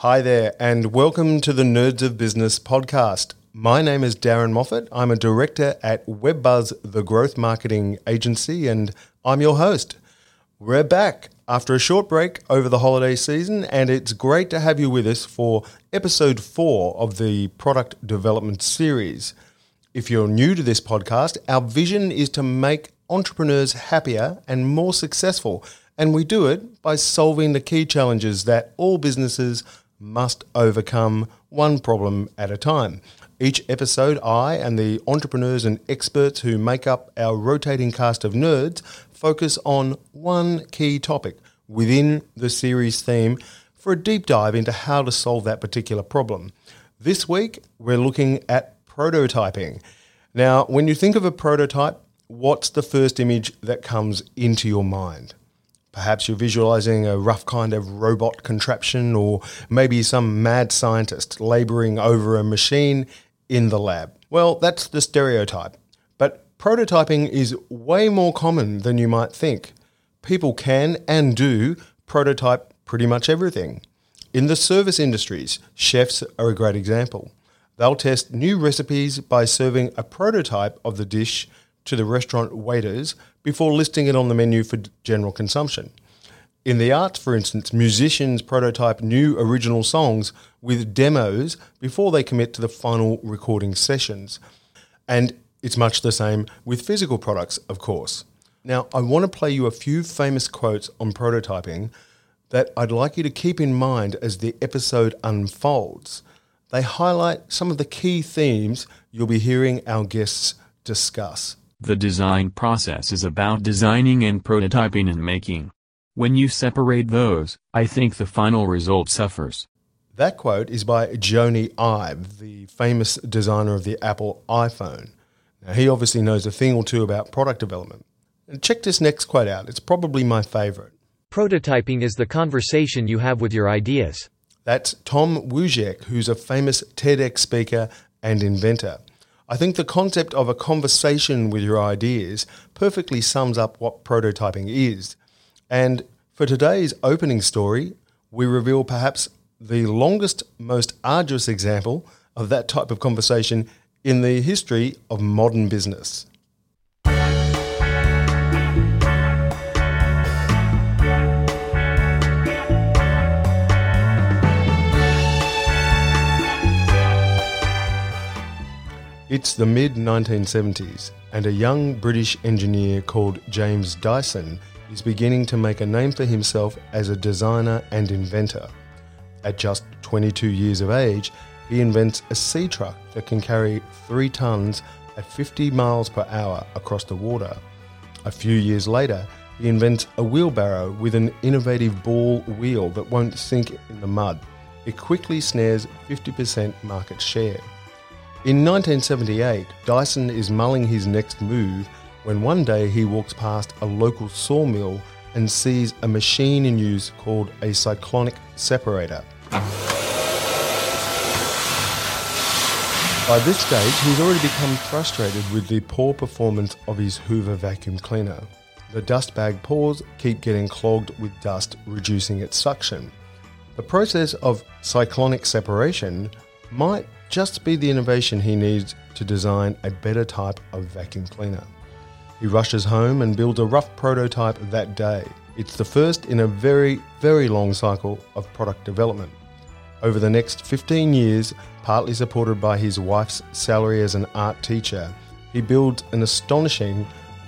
Hi there, and welcome to the Nerds of Business podcast. My name is Darren Moffat. I'm a director at WebBuzz, the growth marketing agency, and I'm your host. We're back after a short break over the holiday season, and it's great to have you with us for episode 4 of the product development series. If you're new to this podcast, our vision is to make entrepreneurs happier and more successful, and we do it by solving the key challenges that all businesses must overcome, one problem at a time. Each episode, I and the entrepreneurs and experts who make up our rotating cast of nerds focus on one key topic within the series theme for a deep dive into how to solve that particular problem. This week, we're looking at prototyping. Now, when you think of a prototype, what's the first image that comes into your mind? Perhaps you're visualizing a rough kind of robot contraption, or maybe some mad scientist laboring over a machine in the lab. Well, that's the stereotype. But prototyping is way more common than you might think. People can and do prototype pretty much everything. In the service industries, chefs are a great example. They'll test new recipes by serving a prototype of the dish to the restaurant waiters before listing it on the menu for general consumption. In the arts, for instance, musicians prototype new original songs with demos before they commit to the final recording sessions. And it's much the same with physical products, of course. Now, I want to play you a few famous quotes on prototyping that I'd like you to keep in mind as the episode unfolds. They highlight some of the key themes you'll be hearing our guests discuss. The design process is about designing and prototyping and making. When you separate those, I think the final result suffers. That quote is by Joni Ive, the famous designer of the Apple iPhone. Now, he obviously knows a thing or two about product development. And check this next quote out. It's probably my favorite. Prototyping is the conversation you have with your ideas. That's Tom Wujek, who's a famous TEDx speaker and inventor. I think the concept of a conversation with your ideas perfectly sums up what prototyping is. And for today's opening story, we reveal perhaps the longest, most arduous example of that type of conversation in the history of modern business. It's the mid-1970s, and a young British engineer called James Dyson is beginning to make a name for himself as a designer and inventor. At just 22 years of age, he invents a sea truck that can carry 3 tons at 50 miles per hour across the water. A few years later, he invents a wheelbarrow with an innovative ball wheel that won't sink in the mud. It quickly snares 50% market share. In 1978, Dyson is mulling his next move when one day he walks past a local sawmill and sees a machine in use called a cyclonic separator. By this stage, he's already become frustrated with the poor performance of his Hoover vacuum cleaner. The dust bag paws keep getting clogged with dust, reducing its suction. The process of cyclonic separation might just be the innovation he needs to design a better type of vacuum cleaner. He rushes home and builds a rough prototype that day. It's the first in a very, very long cycle of product development. Over the next 15 years, partly supported by his wife's salary as an art teacher, he builds an astonishing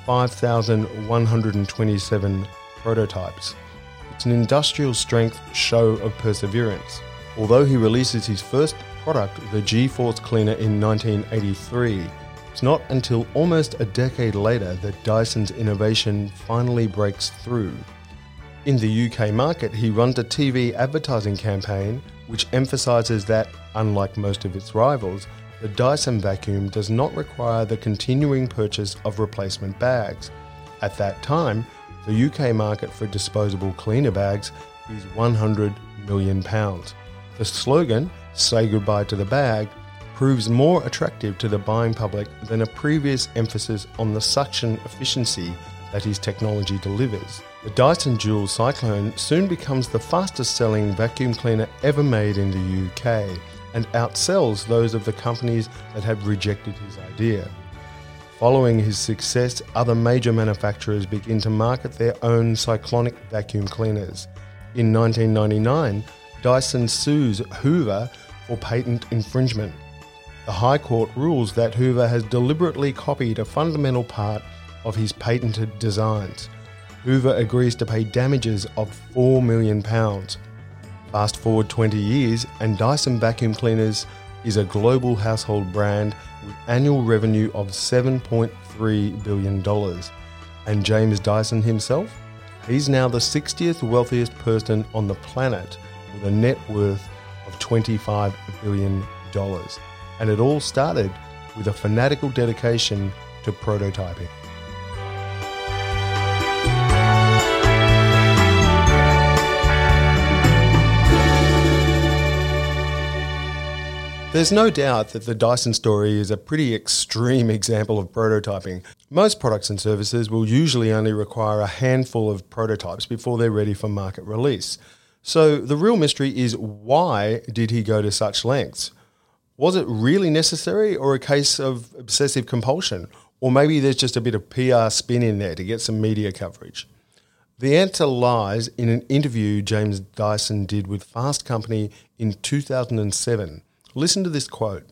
5,127 prototypes. It's an industrial strength show of perseverance. Although he releases his first product, the G-Force Cleaner, in 1983, it's not until almost a decade later that Dyson's innovation finally breaks through. In the UK market, he runs a TV advertising campaign which emphasises that, unlike most of its rivals, the Dyson vacuum does not require the continuing purchase of replacement bags. At that time, the UK market for disposable cleaner bags is £100 million. The slogan, "Say goodbye to the bag," proves more attractive to the buying public than a previous emphasis on the suction efficiency that his technology delivers. The Dyson Dual Cyclone soon becomes the fastest-selling vacuum cleaner ever made in the UK and outsells those of the companies that had rejected his idea. Following his success, other major manufacturers begin to market their own cyclonic vacuum cleaners. In 1999, Dyson sues Hoover for patent infringement. The High Court rules that Hoover has deliberately copied a fundamental part of his patented designs. Hoover agrees to pay damages of £4 million. Fast forward 20 years and Dyson Vacuum Cleaners is a global household brand with annual revenue of $7.3 billion. And James Dyson himself? He's now the 60th wealthiest person on the planet with a net worth of $25 billion. And it all started with a fanatical dedication to prototyping. There's no doubt that the Dyson story is a pretty extreme example of prototyping. Most products and services will usually only require a handful of prototypes before they're ready for market release. So the real mystery is, why did he go to such lengths? Was it really necessary, or a case of obsessive compulsion? Or maybe there's just a bit of PR spin in there to get some media coverage. The answer lies in an interview James Dyson did with Fast Company in 2007. Listen to this quote.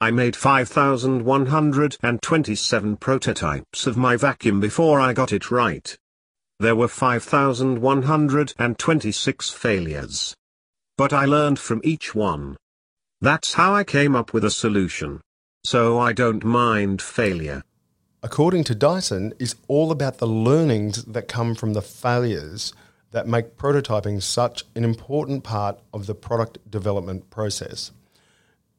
I made 5,127 prototypes of my vacuum before I got it right. There were 5,126 failures. But I learned from each one. That's how I came up with a solution. So I don't mind failure. According to Dyson, it's all about the learnings that come from the failures that make prototyping such an important part of the product development process.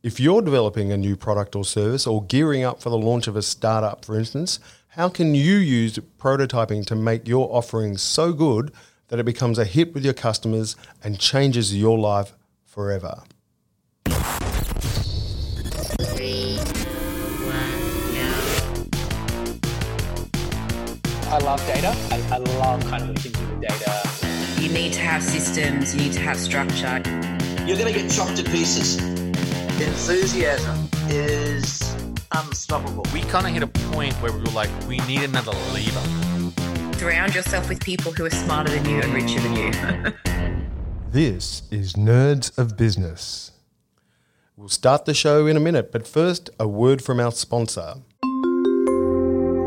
If you're developing a new product or service, or gearing up for the launch of a startup, for instance, how can you use prototyping to make your offering so good that it becomes a hit with your customers and changes your life forever? 3, 1, I love data. I love kind of thinking with data. You need to have systems, you need to have structure. You're going to get chopped to pieces. Enthusiasm is unstoppable. We kind of hit a point where we were like, we need another lever. Surround yourself with people who are smarter than you and richer than you. This is Nerds of Business. We'll start the show in a minute, but first, a word from our sponsor.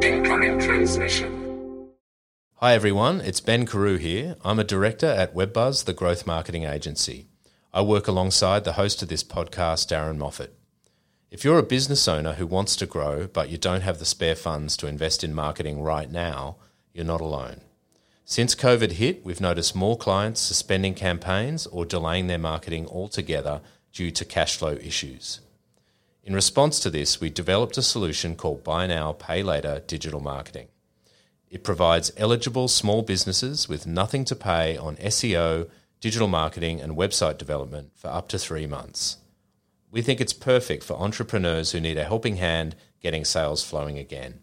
Incoming transmission. Hi everyone, it's Ben Carew here. I'm a director at WebBuzz, the growth marketing agency. I work alongside the host of this podcast, Darren Moffat. If you're a business owner who wants to grow but you don't have the spare funds to invest in marketing right now, you're not alone. Since COVID hit, we've noticed more clients suspending campaigns or delaying their marketing altogether due to cash flow issues. In response to this, we developed a solution called Buy Now, Pay Later Digital Marketing. It provides eligible small businesses with nothing to pay on SEO, digital marketing and website development for up to 3 months. We think it's perfect for entrepreneurs who need a helping hand getting sales flowing again.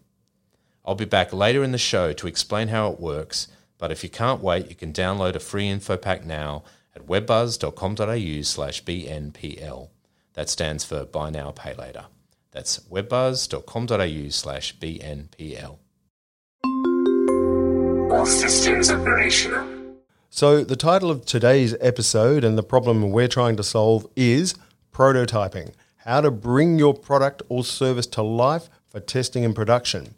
I'll be back later in the show to explain how it works, but if you can't wait, you can download a free info pack now at webbuzz.com.au/BNPL. That stands for Buy Now, Pay Later. That's webbuzz.com.au/BNPL. All systems operational. So the title of today's episode and the problem we're trying to solve is prototyping, how to bring your product or service to life for testing and production.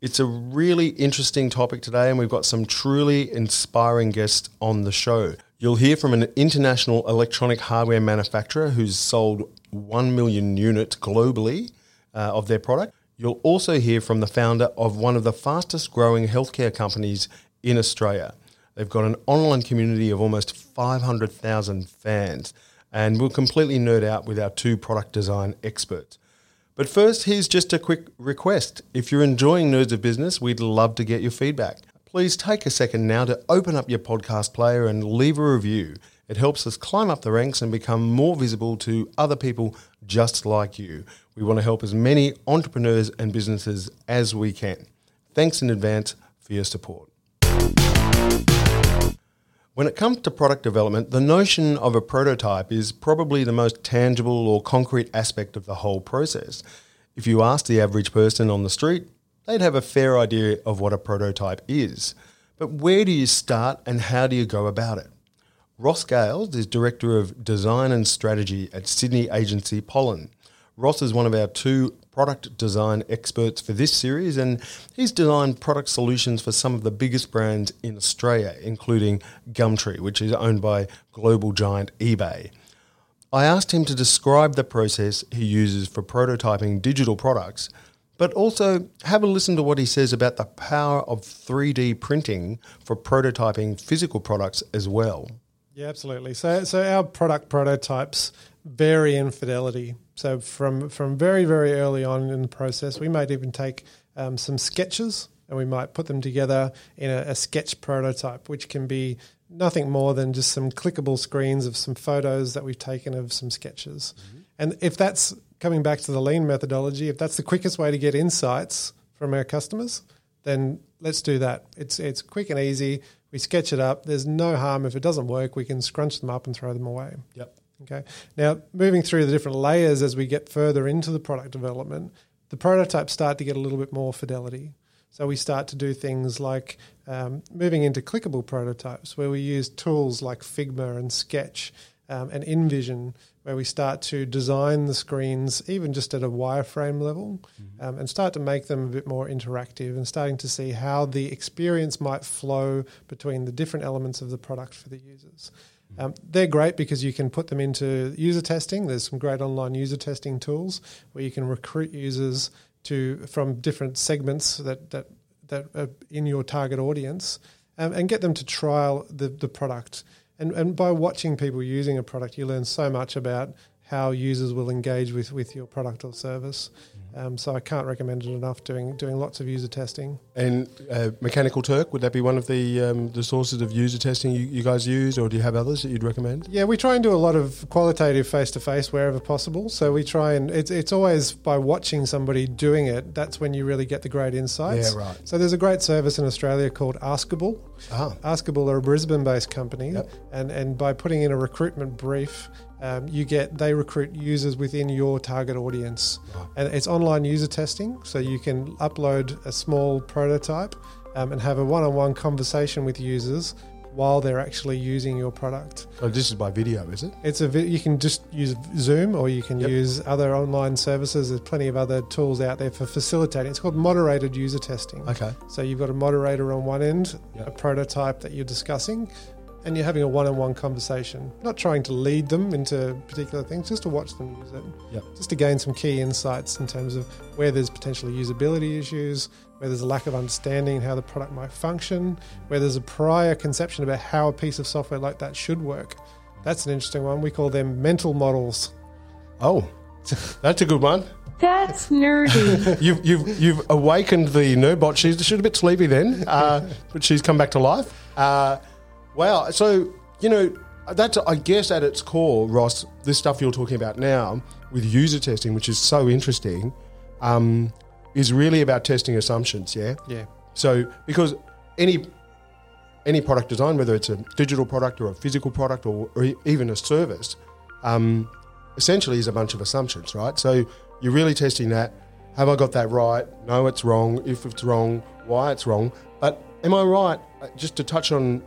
It's a really interesting topic today, and we've got some truly inspiring guests on the show. You'll hear from an international electronic hardware manufacturer who's sold 1 million units globally of their product. You'll also hear from the founder of one of the fastest growing healthcare companies in Australia. They've got an online community of almost 500,000 fans, and we'll completely nerd out with our two product design experts. But first, here's just a quick request. If you're enjoying Nerds of Business, we'd love to get your feedback. Please take a second now to open up your podcast player and leave a review. It helps us climb up the ranks and become more visible to other people just like you. We want to help as many entrepreneurs and businesses as we can. Thanks in advance for your support. When it comes to product development, the notion of a prototype is probably the most tangible or concrete aspect of the whole process. If you ask the average person on the street, they'd have a fair idea of what a prototype is. But where do you start and how do you go about it? Ross Gales is Director of Design and Strategy at Sydney agency Pollen. Ross is one of our two product design experts for this series, and he's designed product solutions for some of the biggest brands in Australia, including Gumtree, which is owned by global giant eBay. I asked him to describe the process he uses for prototyping digital products, but also have a listen to what he says about the power of 3D printing for prototyping physical products as well. Yeah, absolutely. So our product prototypes vary in fidelity. So from very, very early on in the process, we might even take some sketches and we might put them together in a sketch prototype, which can be nothing more than just some clickable screens of some photos that we've taken of some sketches. Mm-hmm. And if that's, coming back to the lean methodology, if that's the quickest way to get insights from our customers, then let's do that. It's quick and easy. We sketch it up. There's no harm. If it doesn't work, we can scrunch them up and throw them away. Yep. Okay. Now, moving through the different layers as we get further into the product development, the prototypes start to get a little bit more fidelity. So we start to do things like moving into clickable prototypes where we use tools like Figma and Sketch and InVision, where we start to design the screens even just at a wireframe level and start to make them a bit more interactive and starting to see how the experience might flow between the different elements of the product for the users. They're great because you can put them into user testing. There's some great online user testing tools where you can recruit users from different segments that are in your target audience and get them to trial the product. And by watching people using a product, you learn so much about how users will engage with your product or service. So I can't recommend it enough, doing lots of user testing. And Mechanical Turk, would that be one of the sources of user testing you guys use, or do you have others that you'd recommend? Yeah, we try and do a lot of qualitative face-to-face wherever possible. So we try and it's always by watching somebody doing it, that's when you really get the great insights. Yeah, right. So there's a great service in Australia called Askable. Ah. Askable are a Brisbane-based company, yep. and by putting in a recruitment brief, they recruit users within your target audience. Right. And it's online user testing, so you can upload a small prototype and have a one-on-one conversation with users while they're actually using your product. Oh, this is by video, is it? You can just use Zoom or you can use other online services. There's plenty of other tools out there for facilitating. It's called moderated user testing. Okay. So you've got a moderator on one end, a prototype that you're discussing, and you're having a one-on-one conversation, not trying to lead them into particular things, just to watch them use it, just to gain some key insights in terms of where there's potentially usability issues, where there's a lack of understanding how the product might function, where there's a prior conception about how a piece of software like that should work. That's an interesting one. We call them mental models. Oh, that's a good one. That's nerdy. You've awakened the nerdbot. She's a bit sleepy then, but she's come back to life. Wow. So, that's, I guess, at its core, Ross, this stuff you're talking about now with user testing, which is so interesting, is really about testing assumptions, yeah? Yeah. So because any product design, whether it's a digital product or a physical product or even a service, essentially is a bunch of assumptions, right? So you're really testing that. Have I got that right? No, it's wrong. If it's wrong, why it's wrong. But am I right? Just to touch on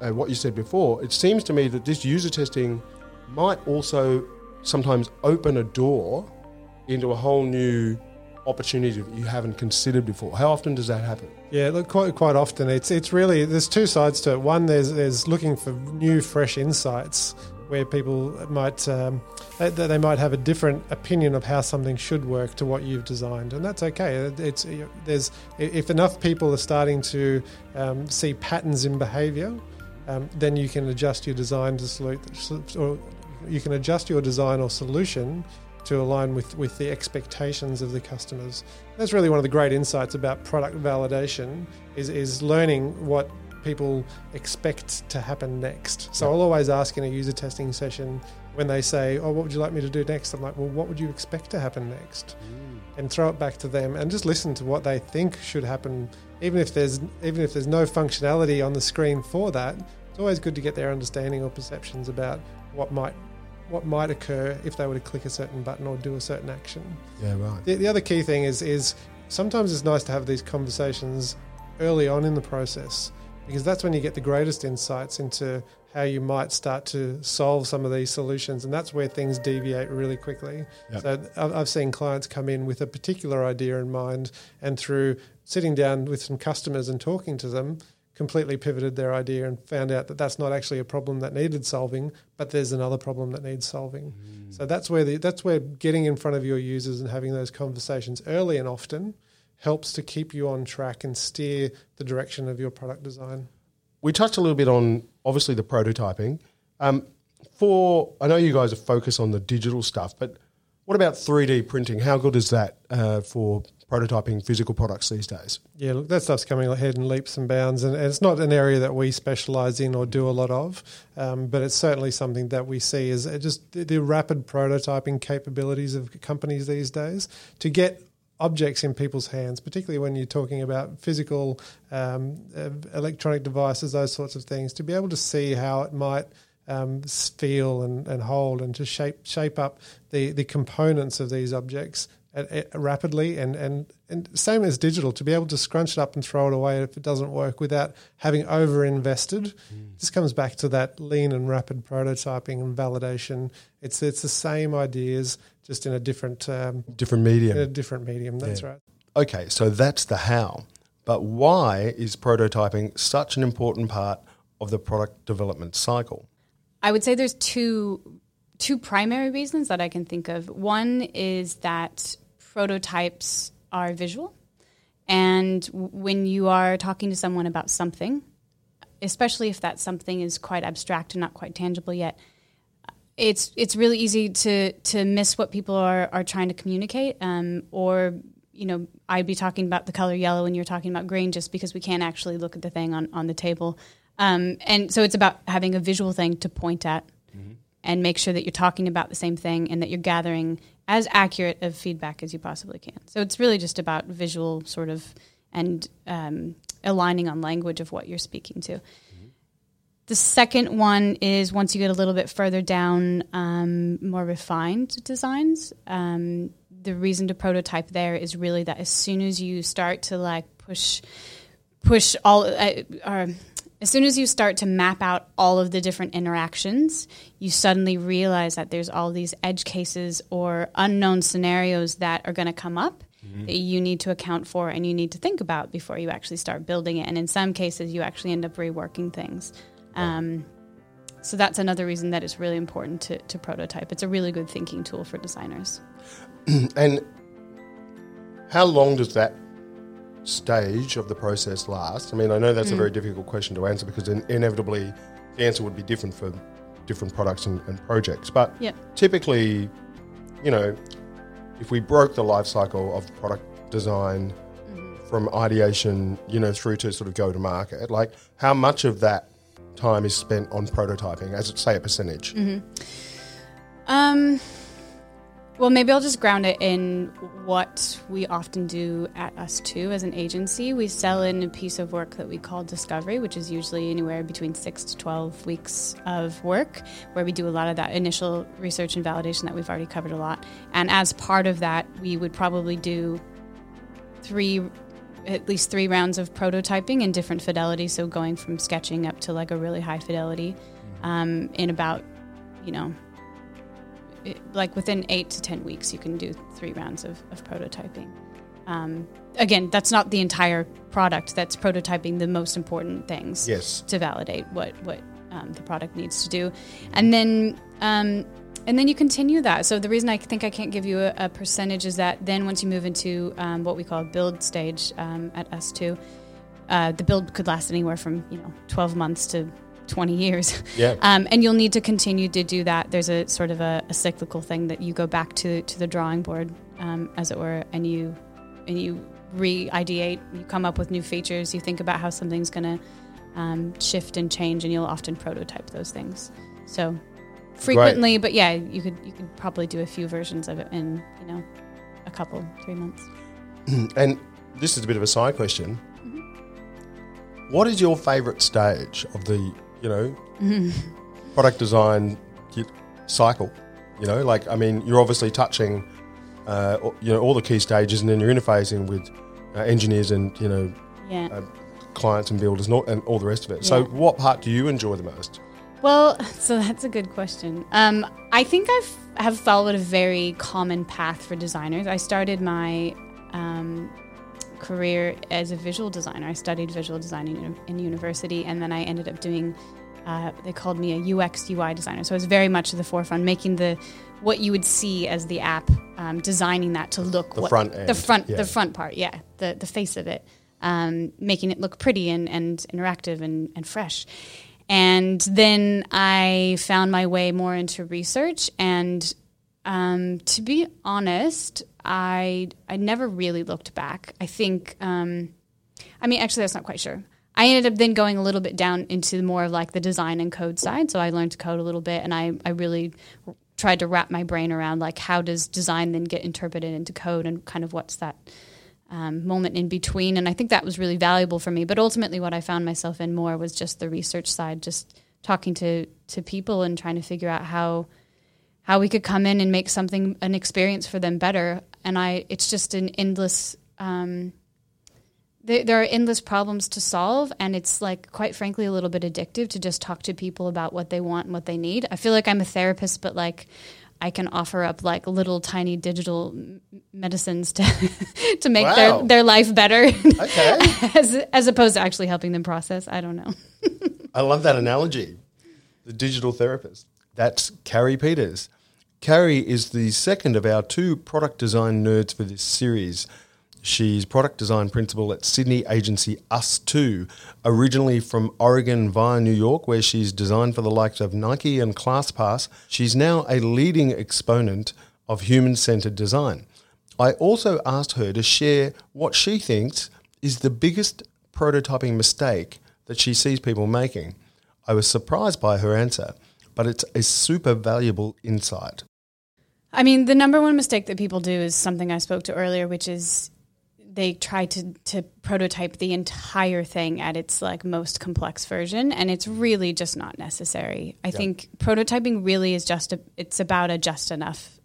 what you said before, it seems to me that this user testing might also sometimes open a door into a whole new opportunity that you haven't considered before. How often does that happen? Yeah, look, quite often. It's really, there's two sides to it. One, there's looking for new, fresh insights where people might they might have a different opinion of how something should work to what you've designed, and that's okay. If enough people are starting to see patterns in behaviour. Then you can adjust your design or solution to align with the expectations of the customers. That's really one of the great insights about product validation is learning what people expect to happen next. So I'll always ask in a user testing session when they say, "Oh, what would you like me to do next?" I'm like, "Well, what would you expect to happen next?" And throw it back to them and just listen to what they think should happen. Even if there's no functionality on the screen for that, It's always good to get their understanding or perceptions about what might occur if they were to click a certain button or do a certain action. Yeah, right. The other key thing is sometimes it's nice to have these conversations early on in the process, because that's when you get the greatest insights into how you might start to solve some of these solutions, and that's where things deviate really quickly. Yep. So I've seen clients come in with a particular idea in mind, and through sitting down with some customers and talking to them, completely pivoted their idea and found out that that's not actually a problem that needed solving, but there's another problem that needs solving. Mm. So that's where getting in front of your users and having those conversations early and often helps to keep you on track and steer the direction of your product design. We touched a little bit on, obviously, the prototyping. I know you guys are focused on the digital stuff, but what about 3D printing? How good is that for prototyping physical products these days? Yeah, look, that stuff's coming ahead in leaps and bounds, and it's not an area that we specialise in or do a lot of, but it's certainly something that we see is just the rapid prototyping capabilities of companies these days to get objects in people's hands, particularly when you're talking about physical electronic devices, those sorts of things, to be able to see how it might feel and hold, and to shape up the components of these objects rapidly, and same as digital, to be able to scrunch it up and throw it away if it doesn't work without having over-invested. Mm. This comes back to that lean and rapid prototyping and validation. It's the same ideas, just in a different medium. In a different medium, that's right. Okay, so that's the how. But why is prototyping such an important part of the product development cycle? I would say there's two primary reasons that I can think of. One is that prototypes are visual, and when you are talking to someone about something, especially if that something is quite abstract and not quite tangible yet, it's really easy to miss what people are trying to communicate. I'd be talking about the color yellow and you're talking about green just because we can't actually look at the thing on the table. And so it's about having a visual thing to point at. Mm-hmm. And make sure that you're talking about the same thing and that you're gathering as accurate of feedback as you possibly can. So it's really just about visual sort of and aligning on language of what you're speaking to. Mm-hmm. The second one is once you get a little bit further down, more refined designs, the reason to prototype there is really that as soon as you start to push all... As soon as you start to map out all of the different interactions, you suddenly realize that there's all these edge cases or unknown scenarios that are going to come up mm-hmm. that you need to account for and you need to think about before you actually start building it. And in some cases, you actually end up reworking things. So that's another reason that it's really important to prototype. It's a really good thinking tool for designers. And how long does that stage of the process last? I mean, I know that's a very difficult question to answer because inevitably the answer would be different for different products and projects. But typically, if we broke the life cycle of product design from ideation, through to sort of go to market, like how much of that time is spent on prototyping as, say, a percentage? Mm-hmm. Well, maybe I'll just ground it in what we often do at Us Two as an agency. We sell in a piece of work that we call discovery, which is usually anywhere between 6 to 12 weeks of work, where we do a lot of that initial research and validation that we've already covered a lot. And as part of that, we would probably do at least three rounds of prototyping in different fidelity, so going from sketching up to like a really high fidelity in about, like within 8 to 10 weeks, you can do 3 rounds of prototyping. Again, that's not the entire product. That's prototyping the most important things to validate what the product needs to do, and then you continue that. So the reason I think I can't give you a percentage is that then once you move into what we call build stage at Us Two, the build could last anywhere from 12 months to 20 years. And you'll need to continue to do that. There's a sort of a cyclical thing that you go back to the drawing board, as it were, and you re-ideate, you come up with new features, you think about how something's going to shift and change, and you'll often prototype those things. So frequently, right. But you could probably do a few versions of it in, a couple, 3 months. And this is a bit of a side question. Mm-hmm. What is your favourite stage of the you know, product design cycle, you know, like, I mean, you're obviously touching, you know, all the key stages, and then you're interfacing with engineers and, you know, clients and builders and all the rest of it. So what part do you enjoy the most? Well, so that's a good question. I think I have followed a very common path for designers. I started my career as a visual designer. I studied visual design in university, and then I ended up doing, they called me a UX UI designer. So I was very much at the forefront, making what you would see as the app, designing that to look the front end. The front part, the face of it, making it look pretty and interactive and fresh. And then I found my way more into research, and to be honest, I never really looked back. I think, actually that's not quite sure. I ended up then going a little bit down into more of like the design and code side. So I learned to code a little bit, and I really tried to wrap my brain around like how does design then get interpreted into code, and kind of what's that moment in between. And I think that was really valuable for me. But ultimately what I found myself in more was just the research side, just talking to people and trying to figure out how we could come in and make an experience for them better. And it's just an endless, there are endless problems to solve. And it's like, quite frankly, a little bit addictive to just talk to people about what they want and what they need. I feel like I'm a therapist, but like I can offer up like little tiny digital medicines to make their life better, okay. as opposed to actually helping them process. I don't know. I love that analogy. The digital therapist. That's Carrie Peters. Carrie is the second of our two product design nerds for this series. She's product design principal at Sydney agency Us Two, originally from Oregon via New York, where she's designed for the likes of Nike and ClassPass. She's now a leading exponent of human-centered design. I also asked her to share what she thinks is the biggest prototyping mistake that she sees people making. I was surprised by her answer, but it's a super valuable insight. I mean, the number one mistake that people do is something I spoke to earlier, which is they try to prototype the entire thing at its like most complex version, and it's really just not necessary. I think prototyping really is it's about a just enough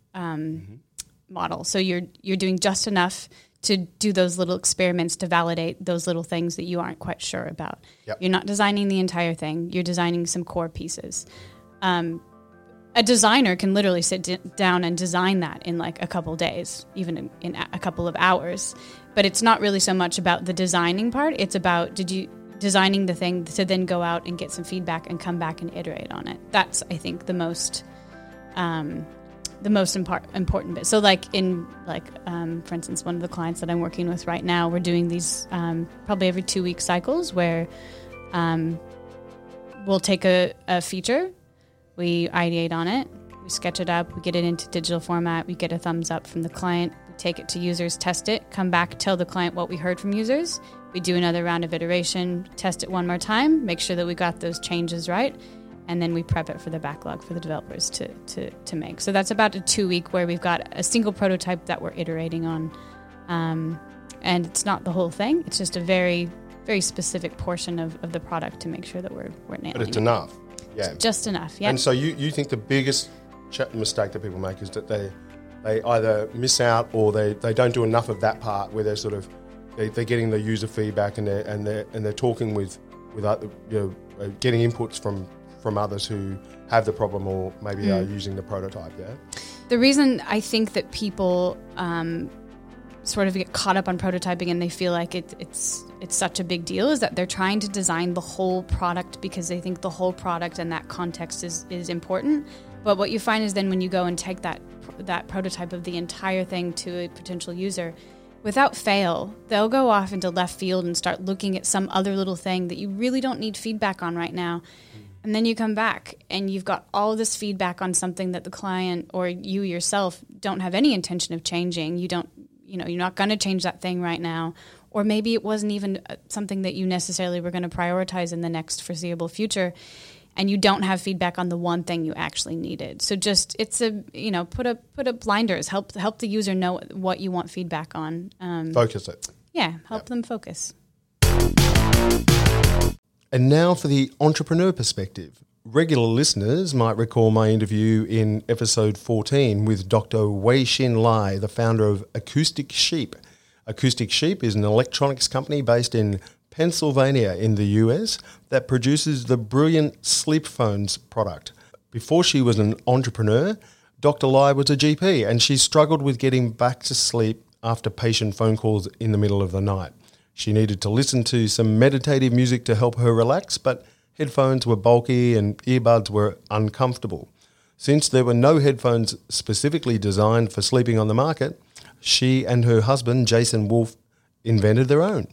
model. So you're doing just enough to do those little experiments to validate those little things that you aren't quite sure about. Yep. You're not designing the entire thing. You're designing some core pieces. A designer can literally sit down and design that in like a couple days, even in a couple of hours. But it's not really so much about the designing part. It's about designing the thing to then go out and get some feedback and come back and iterate on it. That's, I think, the most important bit. So like for instance, one of the clients that I'm working with right now, we're doing these probably every 2-week cycles where we'll take a feature. We ideate on it, we sketch it up, we get it into digital format, we get a thumbs up from the client, we take it to users, test it, come back, tell the client what we heard from users. We do another round of iteration, test it one more time, make sure that we got those changes right, and then we prep it for the backlog for the developers to make. So that's about a 2-week where we've got a single prototype that we're iterating on. And it's not the whole thing, it's just a very, very specific portion of the product to make sure that we're nailing it. But it's enough. Yeah. Just enough, yeah. And so you think the biggest mistake that people make is that they either miss out or they don't do enough of that part where they're sort of they're getting the user feedback and they're talking with other, you know, getting inputs from others who have the problem or maybe are using the prototype. Yeah. The reason I think that people sort of get caught up on prototyping and they feel like it's such a big deal is that they're trying to design the whole product because they think the whole product and that context is important. But what you find is then when you go and take that prototype of the entire thing to a potential user, without fail, they'll go off into left field and start looking at some other little thing that you really don't need feedback on right now. And then you come back and you've got all this feedback on something that the client or you yourself don't have any intention of changing. You're not going to change that thing right now. Or maybe it wasn't even something that you necessarily were going to prioritize in the next foreseeable future, and you don't have feedback on the one thing you actually needed. So just put up blinders, help the user know what you want feedback on. Focus it. Yeah, help them focus. And now for the entrepreneur perspective. Regular listeners might recall my interview in episode 14 with Dr. Wei-Shin Lai, the founder of Acoustic Sheep. Acoustic Sheep is an electronics company based in Pennsylvania in the US that produces the brilliant Sleep Phones product. Before she was an entrepreneur, Dr. Lai was a GP, and she struggled with getting back to sleep after patient phone calls in the middle of the night. She needed to listen to some meditative music to help her relax, but headphones were bulky and earbuds were uncomfortable. Since there were no headphones specifically designed for sleeping on the market, she and her husband, Jason Wolfe, invented their own.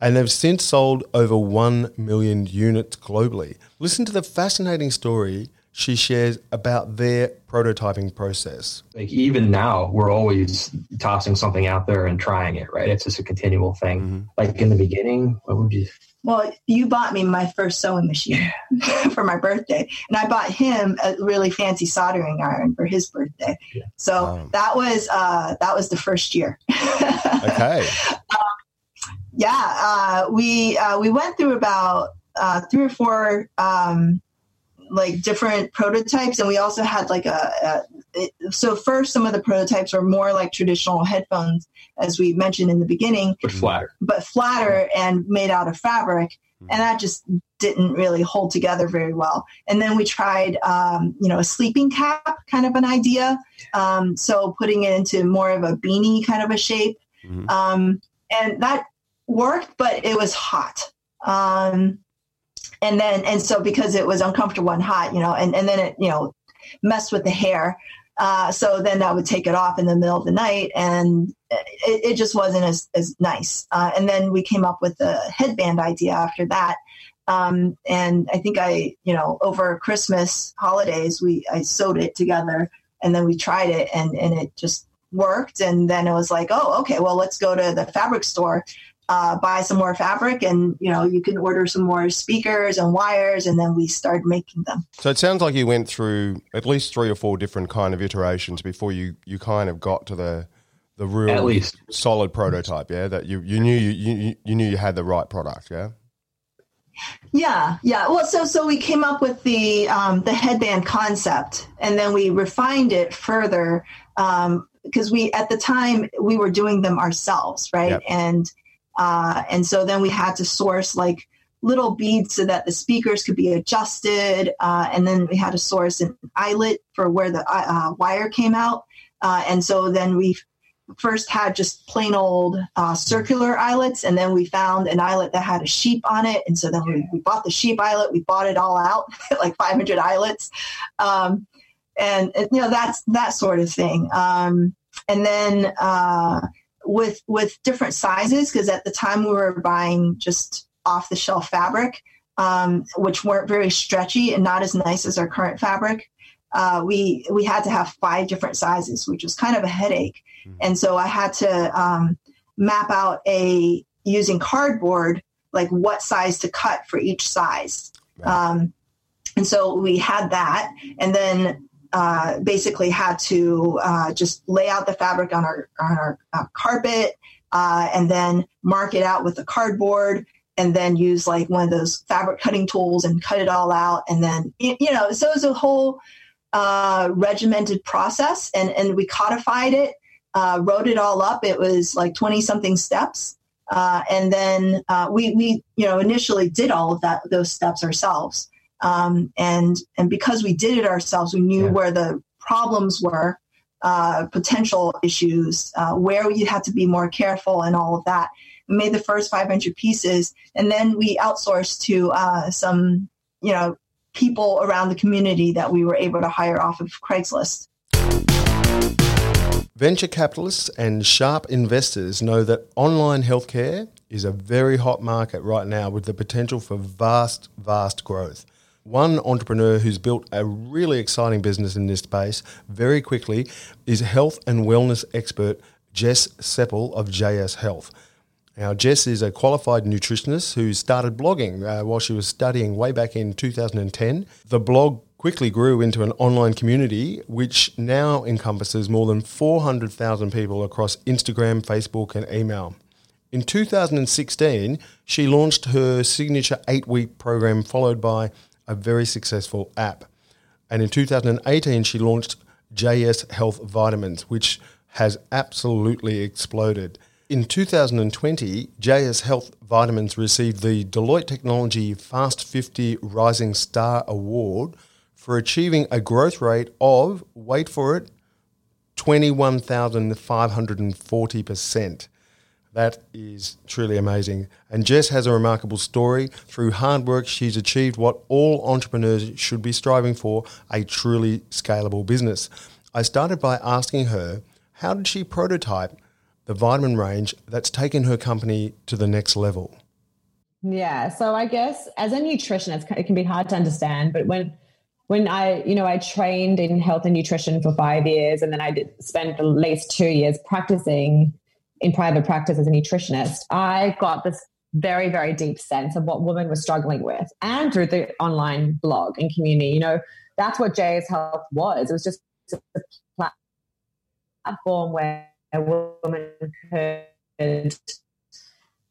And they've since sold over 1 million units globally. Listen to the fascinating story she shares about their prototyping process. Like even now, we're always tossing something out there and trying it, right? It's just a continual thing. Mm-hmm. Like in the beginning, what would you... Well, you bought me my first sewing machine for my birthday, and I bought him a really fancy soldering iron for his birthday. Yeah. So that was the first year. Okay. We went through about 3 or 4. Like different prototypes, and we also had like so first some of the prototypes were more like traditional headphones, as we mentioned in the beginning, but flatter and made out of fabric, and that just didn't really hold together very well. And then we tried a sleeping cap kind of an idea, so putting it into more of a beanie kind of a shape, and that worked, but it was hot. And so because it was uncomfortable and hot, and then it, messed with the hair. So then I would take it off in the middle of the night, and it just wasn't as nice. And then we came up with the headband idea after that. And I think over Christmas holidays, I sewed it together, and then we tried it, and it just worked. And then it was like, oh, okay, well, let's go to the fabric store, buy some more fabric, and you can order some more speakers and wires, and then we started making them. So it sounds like you went through at least 3 or 4 different kind of iterations before you kind of got to the real at least solid prototype, yeah, that you knew you had the right product, yeah? Yeah. Well, so we came up with the headband concept, and then we refined it further, because at the time we were doing them ourselves, right? Yep. And so then we had to source like little beads so that the speakers could be adjusted. And then we had to source an eyelet for where the wire came out. And so then we first had just plain old circular eyelets. And then we found an eyelet that had a sheep on it. And so then we bought the sheep eyelet. We bought it all out, like 500 eyelets. And that's that sort of thing. With different sizes, because at the time we were buying just off-the-shelf fabric, which weren't very stretchy and not as nice as our current fabric. We had to have 5 different sizes, which was kind of a headache. Mm-hmm. And so I had to map out using cardboard, like what size to cut for each size. Right. And so we had that, and then basically had to just lay out the fabric on our carpet, and then mark it out with the cardboard, and then use like one of those fabric cutting tools and cut it all out. And then, so it was a whole regimented process, and we codified it, wrote it all up. It was like 20 something steps. And then we initially did all of those steps ourselves. And because we did it ourselves, we knew where the problems were, potential issues, where you had to be more careful and all of that. We made the first 500 pieces, and then we outsourced to some, people around the community that we were able to hire off of Craigslist. Venture capitalists and sharp investors know that online healthcare is a very hot market right now, with the potential for vast, vast growth. One entrepreneur who's built a really exciting business in this space very quickly is health and wellness expert Jess Seppel of JS Health. Now, Jess is a qualified nutritionist who started blogging while she was studying way back in 2010. The blog quickly grew into an online community which now encompasses more than 400,000 people across Instagram, Facebook, and email. In 2016, she launched her signature 8-week program, followed by a very successful app. And in 2018, she launched JS Health Vitamins, which has absolutely exploded. In 2020, JS Health Vitamins received the Deloitte Technology Fast 50 Rising Star Award for achieving a growth rate of, wait for it, 21,540%. That is truly amazing. And Jess has a remarkable story. Through hard work, she's achieved what all entrepreneurs should be striving for, a truly scalable business. I started by asking her, how did she prototype the vitamin range that's taken her company to the next level? Yeah, so I guess as a nutritionist, it can be hard to understand, but when I trained in health and nutrition for 5 years, and then I did spend at least 2 years practicing in private practice as a nutritionist, I got this very, very deep sense of what women were struggling with, and through the online blog and community, that's what JS Health was. It was just a platform where a woman could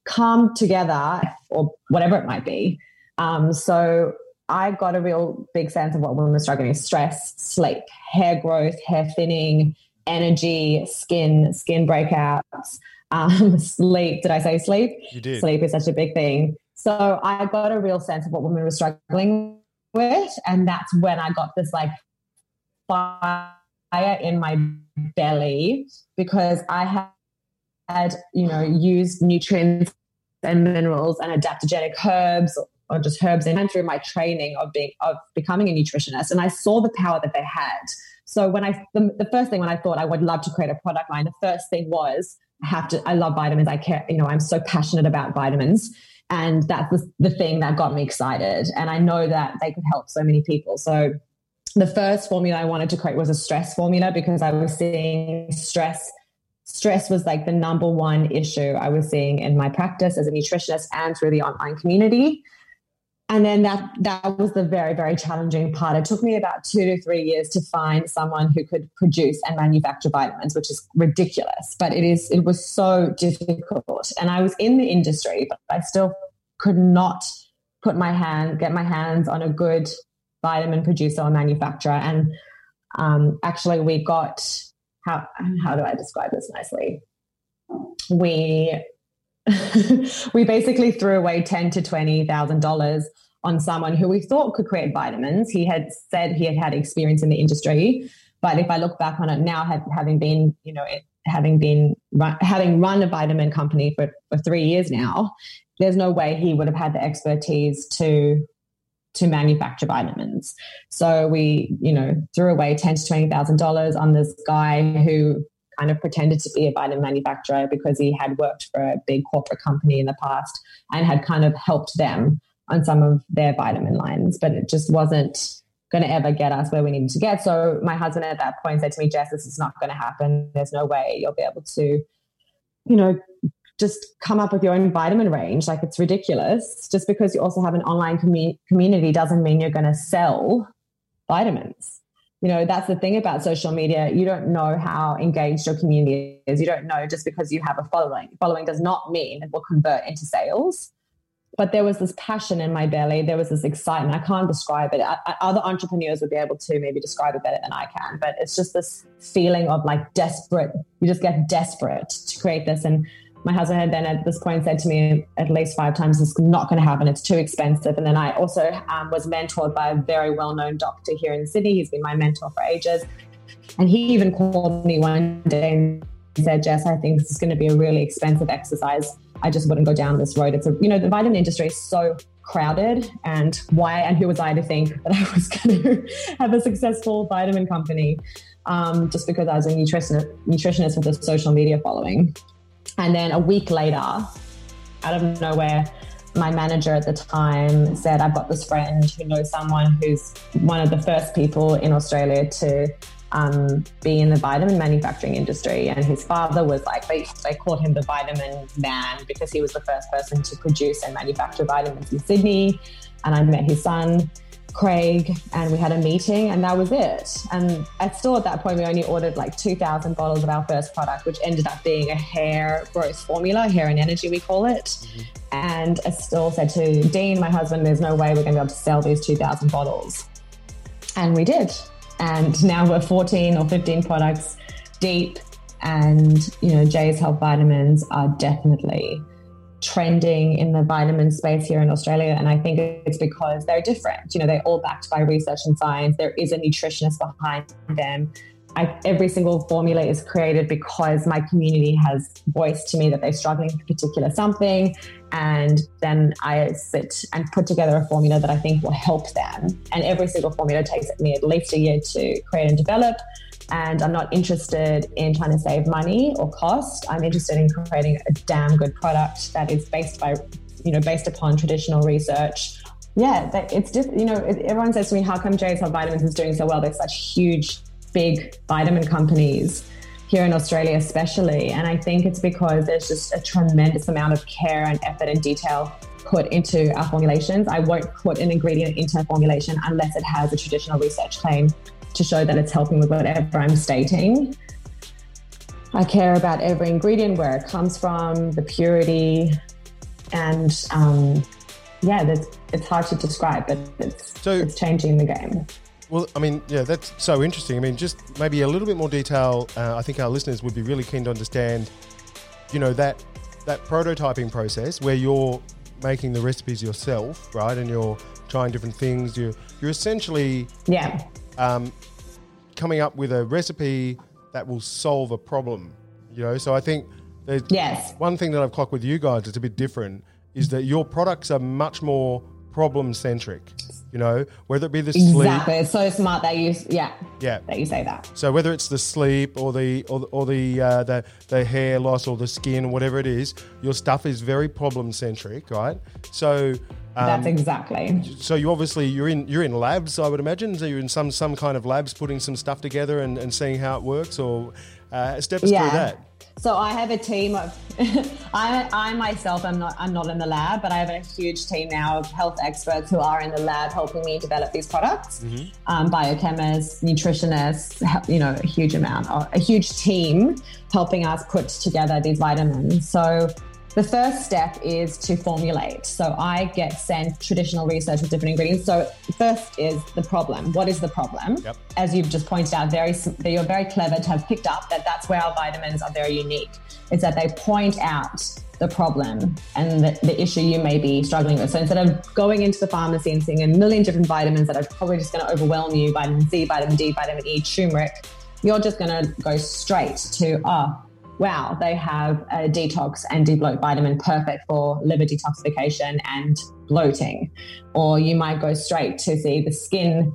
come together or whatever it might be. So I got a real big sense of what women were struggling with: stress, sleep, hair growth, hair thinning, energy, skin breakouts, sleep. Did I say sleep? You did. Sleep is such a big thing. So I got a real sense of what women were struggling with. And that's when I got this fire in my belly, because I had, used nutrients and minerals and adaptogenic herbs or just herbs and through my training of becoming a nutritionist. And I saw the power that they had. So the first thing when I thought I would love to create a product line, the first thing was I love vitamins. I care, I'm so passionate about vitamins, and that's the thing that got me excited. And I know that they could help so many people. So the first formula I wanted to create was a stress formula, because I was seeing stress. Stress was the number one issue I was seeing in my practice as a nutritionist and through the online community. And then that was the very, very challenging part. It took me about 2 to 3 years to find someone who could produce and manufacture vitamins, which is ridiculous, but it was so difficult. And I was in the industry, but I still could not get my hands on a good vitamin producer or manufacturer. And actually we got, how do I describe this nicely? We basically threw away $10,000 to $20,000 on someone who we thought could create vitamins. He had said he had experience in the industry, but if I look back on it now, having run a vitamin company for 3 years now, there's no way he would have had the expertise to manufacture vitamins. So we, threw away $10,000 to $20,000 on this guy who kind of pretended to be a vitamin manufacturer because he had worked for a big corporate company in the past and had kind of helped them on some of their vitamin lines, but it just wasn't going to ever get us where we needed to get. So my husband at that point said to me, Jess, this is not going to happen. There's no way you'll be able to, just come up with your own vitamin range. It's ridiculous. Just because you also have an online community doesn't mean you're going to sell vitamins. That's the thing about social media. You don't know how engaged your community is. You don't know, just because you have a following. Following does not mean it will convert into sales. But there was this passion in my belly. There was this excitement. I can't describe it. Other entrepreneurs would be able to maybe describe it better than I can. But it's just this feeling of desperate. You just get desperate to create this. And my husband had then at this point said to me at least 5 times, it's not going to happen. It's too expensive. And then I also was mentored by a very well-known doctor here in Sydney. He's been my mentor for ages. And he even called me one day and said, Jess, I think this is going to be a really expensive exercise. I just wouldn't go down this road. It's the vitamin industry is so crowded, and who was I to think that I was going to have a successful vitamin company just because I was a nutritionist with a social media following. And then a week later, out of nowhere, my manager at the time said, I've got this friend who knows someone who's one of the first people in Australia to be in the vitamin manufacturing industry. And his father was they called him the vitamin man because he was the first person to produce and manufacture vitamins in Sydney. And I met his son. Craig and we had a meeting and that was it. And at still at that point, we only ordered like 2,000 bottles of our first product, which ended up being a hair growth formula, hair and energy, we call it. Mm-hmm. And I still said to Dean, my husband, there's no way we're going to be able to sell these 2,000 bottles. And we did. And now we're 14 or 15 products deep. And, you know, JS Health vitamins are definitely trending in the vitamin space here in Australia. And I think it's because they're different. You know, they're all backed by research and science. There is a nutritionist behind them. Every single formula is created because my community has voiced to me that they're struggling with a particular something. And then I sit and put together a formula that I think will help them. And every single formula takes me at least a year to create and develop. And I'm not interested in trying to save money or cost. I'm interested in creating a damn good product that is based upon traditional research. Yeah, it's just, you know, everyone says to me, how come JS Health Vitamins is doing so well? They're such huge, big vitamin companies here in Australia, especially. And I think it's because there's just a tremendous amount of care and effort and detail put into our formulations. I won't put an ingredient into a formulation unless it has a traditional research claim to show that it's helping with whatever I'm stating. I care about every ingredient, where it comes from, the purity, and it's hard to describe, but it's changing the game. Well, I mean, yeah, that's so interesting. I mean, just maybe a little bit more detail. I think our listeners would be really keen to understand, you know, that prototyping process where you're making the recipes yourself, right? And you're trying different things. You're essentially coming up with a recipe that will solve a problem, you know? So I think there's one thing that I've clocked with you guys that's a bit different is that your products are much more problem-centric. You know, whether it be the sleep. Exactly, it's so smart that you, that you say that. So whether it's the sleep or the hair loss or the skin, whatever it is, your stuff is very problem centric, right? So that's exactly. So you obviously you're in labs, I would imagine. So you're in some kind of labs, putting some stuff together and seeing how it works, or step us through that. So I have a team of, I'm not in the lab, but I have a huge team now of health experts who are in the lab helping me develop these products. Mm-hmm. Biochemists, nutritionists, you know, a huge team helping us put together these vitamins. So the first step is to formulate. So I get sent traditional research with different ingredients. So first is the problem. What is the problem? Yep. As you've just pointed out, you're very clever to have picked up that that's where our vitamins are very unique. It's that they point out the problem and the issue you may be struggling with. So instead of going into the pharmacy and seeing a million different vitamins that are probably just going to overwhelm you, vitamin C, vitamin D, vitamin E, turmeric, you're just going to go straight to, wow, they have a detox and de-bloat vitamin, perfect for liver detoxification and bloating. Or you might go straight to see the skin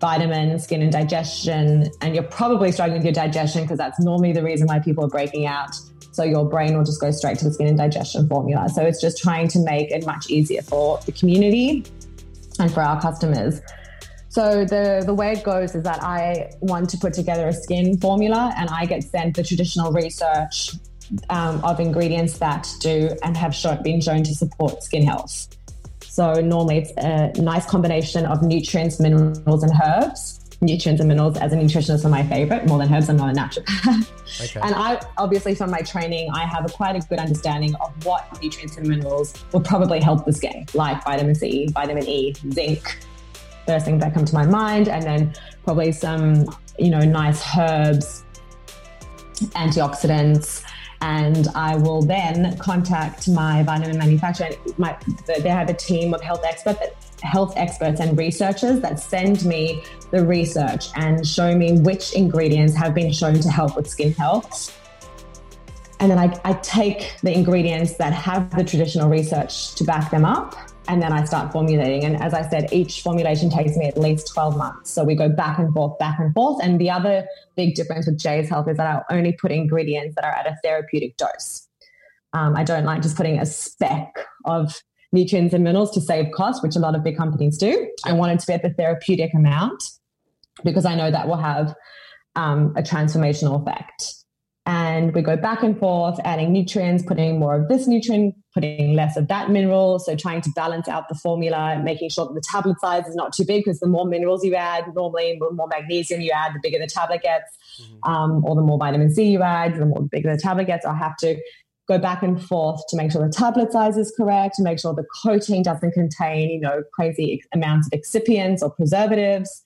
vitamin, skin and digestion, and you're probably struggling with your digestion because that's normally the reason why people are breaking out. So your brain will just go straight to the skin and digestion formula. So it's just trying to make it much easier for the community and for our customers. So the way it goes is that I want to put together a skin formula and I get sent the traditional research of ingredients that do and have been shown to support skin health. So normally it's a nice combination of nutrients, minerals and herbs. Nutrients and minerals as a nutritionist are my favorite, more than herbs. I'm not a naturopath. Okay. And I obviously from my training, I have quite a good understanding of what nutrients and minerals will probably help the skin, like vitamin C, vitamin E, zinc. First things that come to my mind, and then probably some, you know, nice herbs, antioxidants, and I will then contact my vitamin manufacturer. They have a team of health experts and researchers that send me the research and show me which ingredients have been shown to help with skin health. And then I take the ingredients that have the traditional research to back them up. And then I start formulating. And as I said, each formulation takes me at least 12 months. So we go back and forth. And the other big difference with JS Health is that I only put ingredients that are at a therapeutic dose. I don't like just putting a speck of nutrients and minerals to save cost, which a lot of big companies do. I want it to be at the therapeutic amount because I know that will have a transformational effect. And we go back and forth, adding nutrients, putting more of this nutrient, putting less of that mineral. So trying to balance out the formula, making sure that the tablet size is not too big, because the more minerals you add, normally the more magnesium you add, the bigger the tablet gets, or the more vitamin C you add, the more bigger the tablet gets. I have to go back and forth to make sure the tablet size is correct, to make sure the coating doesn't contain, you know, crazy amounts of excipients or preservatives.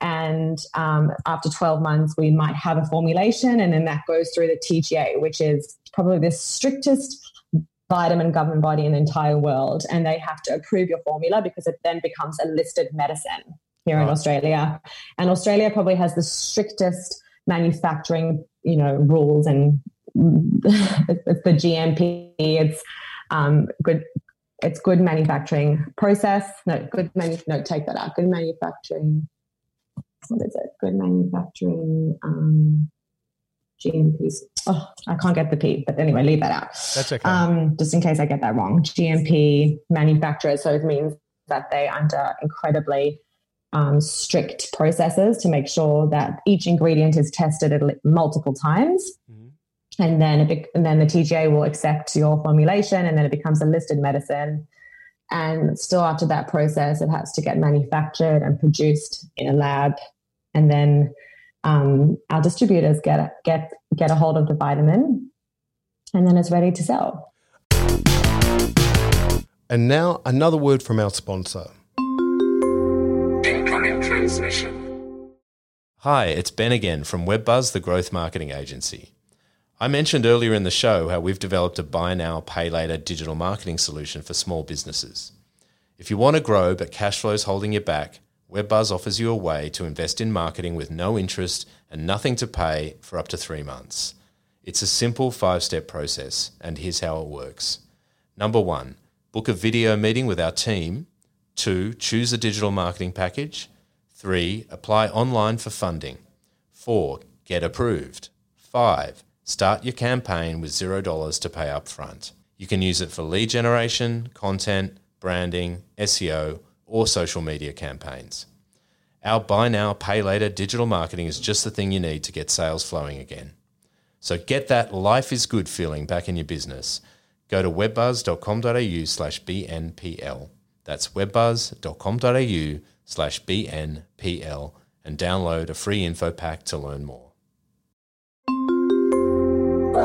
And after 12 months, we might have a formulation, and then that goes through the TGA, which is probably the strictest vitamin governing body in the entire world. And they have to approve your formula because it then becomes a listed medicine here in Australia. And Australia probably has the strictest manufacturing, you know, rules, and it's the GMP. It's good manufacturing process. Good manufacturing. What is it? Good manufacturing, GMP. Oh, I can't get the P, but anyway, leave that out. That's okay. Just in case I get that wrong. GMP manufacturers. So it means that they under incredibly strict processes to make sure that each ingredient is tested multiple times. Mm-hmm. And then the TGA will accept your formulation, and then it becomes a listed medicine. And still after that process, it has to get manufactured and produced in a lab. And then our distributors get a hold of the vitamin, and then it's ready to sell. And now another word from our sponsor. Incoming transmission. Hi, it's Ben again from WebBuzz, the growth marketing agency. I mentioned earlier in the show how we've developed a buy now, pay later digital marketing solution for small businesses. If you want to grow but cash flow's holding you back, WebBuzz offers you a way to invest in marketing with no interest and nothing to pay for up to 3 months. It's a simple 5-step process, and here's how it works. Number 1, book a video meeting with our team. 2, choose a digital marketing package. 3, apply online for funding. 4, get approved. 5, start your campaign with $0 to pay up front. You can use it for lead generation, content, branding, SEO, or social media campaigns. Our buy now, pay later digital marketing is just the thing you need to get sales flowing again. So get that life is good feeling back in your business. Go to webbuzz.com.au/BNPL. That's webbuzz.com.au/BNPL and download a free info pack to learn more.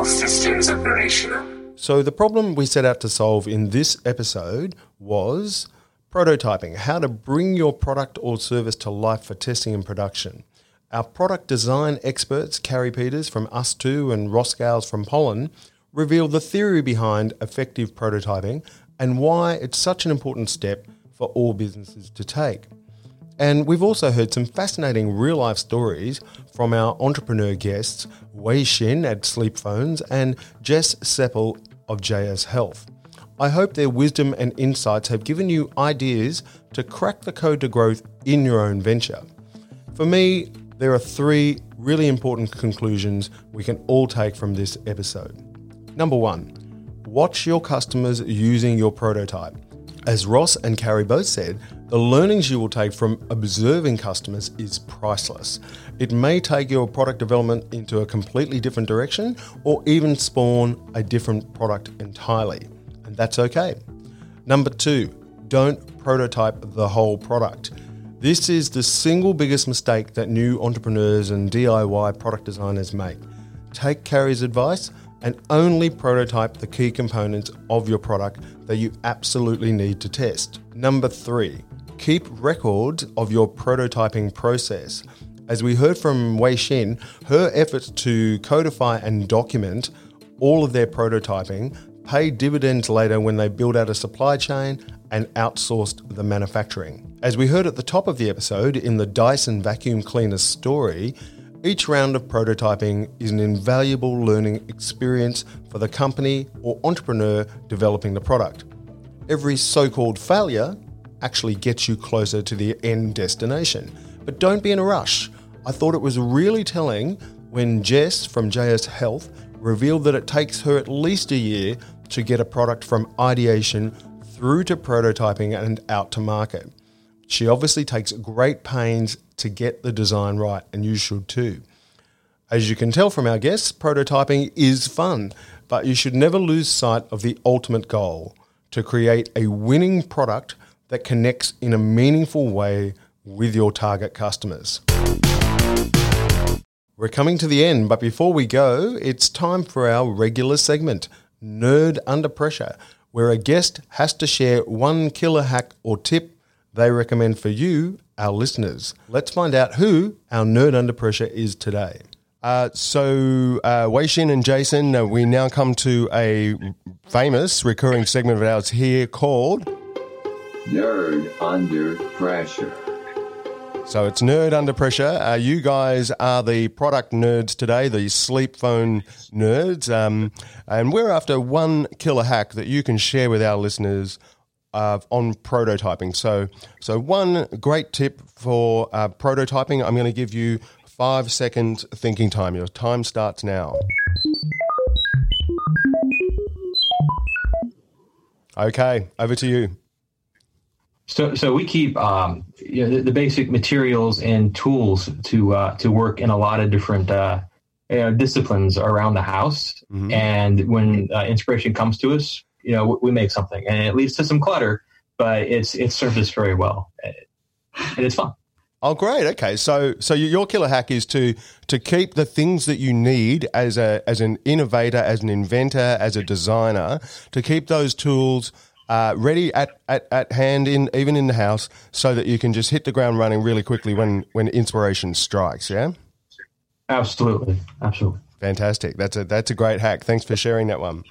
Systems operational. So the problem we set out to solve in this episode was prototyping, how to bring your product or service to life for testing and production. Our product design experts, Carrie Peters from Us Two and Ross Gales from Pollen, revealed the theory behind effective prototyping and why it's such an important step for all businesses to take. And we've also heard some fascinating real-life stories from our entrepreneur guests, Wei-Shin at Sleep Phones and Jess Seppel of JS Health. I hope their wisdom and insights have given you ideas to crack the code to growth in your own venture. For me, there are 3 really important conclusions we can all take from this episode. Number 1, watch your customers using your prototype. As Ross and Carrie both said, the learnings you will take from observing customers is priceless. It may take your product development into a completely different direction, or even spawn a different product entirely. And that's okay. Number 2, don't prototype the whole product. This is the single biggest mistake that new entrepreneurs and DIY product designers make. Take Carrie's advice and only prototype the key components of your product that you absolutely need to test. Number 3, keep records of your prototyping process. As we heard from Wei-Shin, her efforts to codify and document all of their prototyping pay dividends later when they build out a supply chain and outsourced the manufacturing. As we heard at the top of the episode in the Dyson vacuum cleaner story, each round of prototyping is an invaluable learning experience for the company or entrepreneur developing the product. Every so-called failure actually gets you closer to the end destination. But don't be in a rush. I thought it was really telling when Jess from JS Health revealed that it takes her at least a year to get a product from ideation through to prototyping and out to market. She obviously takes great pains to get the design right, and you should too. As you can tell from our guests, prototyping is fun, but you should never lose sight of the ultimate goal, to create a winning product that connects in a meaningful way with your target customers. We're coming to the end, but before we go, it's time for our regular segment, Nerd Under Pressure, where a guest has to share one killer hack or tip they recommend for you, our listeners. Let's find out who our Nerd Under Pressure is today. Wei-Shin and Jason, we now come to a famous recurring segment of ours here called Nerd Under Pressure. So it's Nerd Under Pressure. You guys are the product nerds today, the sleep phone nerds. And we're after one killer hack that you can share with our listeners on prototyping. So one great tip for prototyping. I'm going to give you 5 seconds thinking time. Your time starts now. Okay, over to you. So we keep the basic materials and tools to work in a lot of different disciplines around the house. Mm-hmm. And when inspiration comes to us, we make something, and it leads to some clutter, but it's surfaced very well, and it's fun. Oh, great. Okay, so your killer hack is to keep the things that you need as an innovator, as an inventor, as a designer, to keep those tools ready at hand, even in the house, so that you can just hit the ground running really quickly when inspiration strikes, yeah? Absolutely. Fantastic. That's a great hack. Thanks for sharing that one.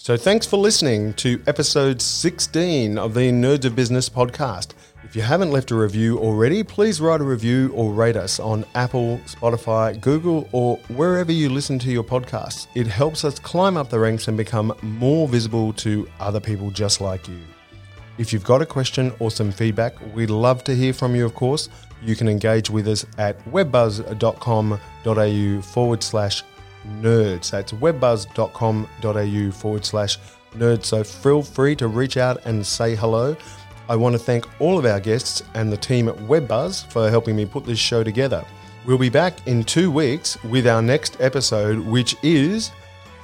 So thanks for listening to episode 16 of the Nerds of Business podcast. If you haven't left a review already, please write a review or rate us on Apple, Spotify, Google, or wherever you listen to your podcasts. It helps us climb up the ranks and become more visible to other people just like you. If you've got a question or some feedback, we'd love to hear from you, of course. You can engage with us at webbuzz.com.au/nerds. That's webbuzz.com.au/nerds. So feel free to reach out and say hello. I want to thank all of our guests and the team at WebBuzz for helping me put this show together. We'll be back in 2 weeks with our next episode, which is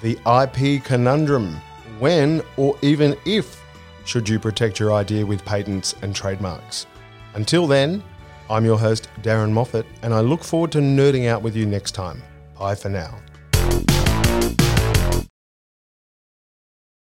the IP conundrum. When or even if should you protect your idea with patents and trademarks? Until then, I'm your host, Darren Moffat, and I look forward to nerding out with you next time. Bye for now.